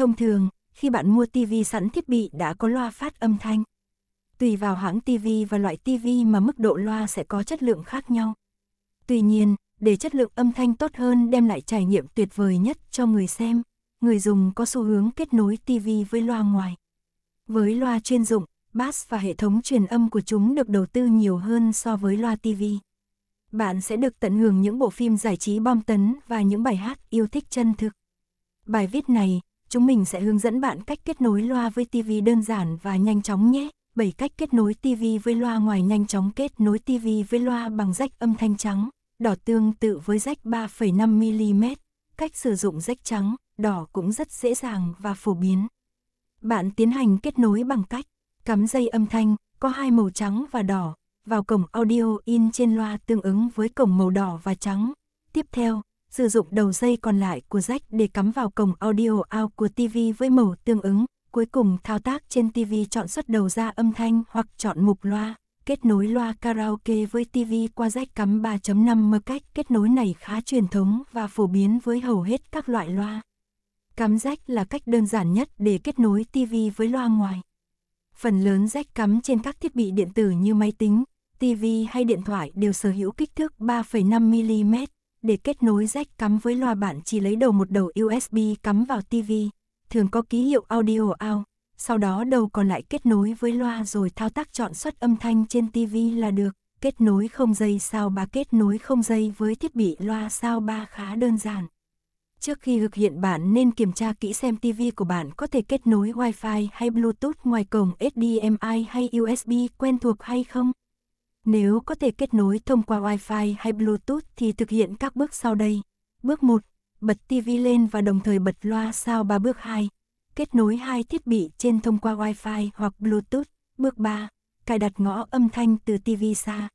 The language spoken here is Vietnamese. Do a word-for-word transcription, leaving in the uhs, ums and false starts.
Thông thường, khi bạn mua ti vi sẵn thiết bị đã có loa phát âm thanh. Tùy vào hãng ti vi và loại ti vi mà mức độ loa sẽ có chất lượng khác nhau. Tuy nhiên, để chất lượng âm thanh tốt hơn đem lại trải nghiệm tuyệt vời nhất cho người xem, người dùng có xu hướng kết nối ti vi với loa ngoài. Với loa chuyên dụng, bass và hệ thống truyền âm của chúng được đầu tư nhiều hơn so với loa ti vi. Bạn sẽ được tận hưởng những bộ phim giải trí bom tấn và những bài hát yêu thích chân thực. Bài viết này, chúng mình sẽ hướng dẫn bạn cách kết nối loa với ti vi đơn giản và nhanh chóng nhé. bảy cách kết nối ti vi với loa ngoài nhanh chóng. Kết nối ti vi với loa bằng jack âm thanh trắng, đỏ tương tự với jack ba phẩy năm mi-li-mét. Cách sử dụng jack trắng, đỏ cũng rất dễ dàng và phổ biến. Bạn tiến hành kết nối bằng cách cắm dây âm thanh có hai màu trắng và đỏ vào cổng audio in trên loa tương ứng với cổng màu đỏ và trắng. Tiếp theo, sử dụng đầu dây còn lại của jack để cắm vào cổng audio out của ti vi với màu tương ứng. Cuối cùng, thao tác trên ti vi chọn xuất đầu ra âm thanh hoặc chọn mục loa. Kết nối loa karaoke với ti vi qua jack cắm ba phẩy năm mi-li-mét. Cách kết nối này khá truyền thống và phổ biến với hầu hết các loại loa. Cắm jack là cách đơn giản nhất để kết nối ti vi với loa ngoài. Phần lớn jack cắm trên các thiết bị điện tử như máy tính, ti vi hay điện thoại đều sở hữu kích thước ba phẩy năm mi-li-mét. Để kết nối jack cắm với loa, bạn chỉ lấy đầu một đầu u ét bê cắm vào ti vi, thường có ký hiệu audio out, sau đó đầu còn lại kết nối với loa rồi thao tác chọn xuất âm thanh trên ti vi là được. Kết nối không dây soundbar. Kết nối không dây với thiết bị loa soundbar khá đơn giản. Trước khi thực hiện, bạn nên kiểm tra kỹ xem ti vi của bạn có thể kết nối Wi-Fi hay Bluetooth ngoài cổng hát đê em i hay u ét bê quen thuộc hay không. Nếu có thể kết nối thông qua Wi-Fi hay Bluetooth thì thực hiện các bước sau đây. Bước một. Bật ti vi lên và đồng thời bật loa soundbar. Bước hai. Kết nối hai thiết bị trên thông qua Wi-Fi hoặc Bluetooth. Bước ba. Cài đặt ngõ âm thanh từ ti vi xa.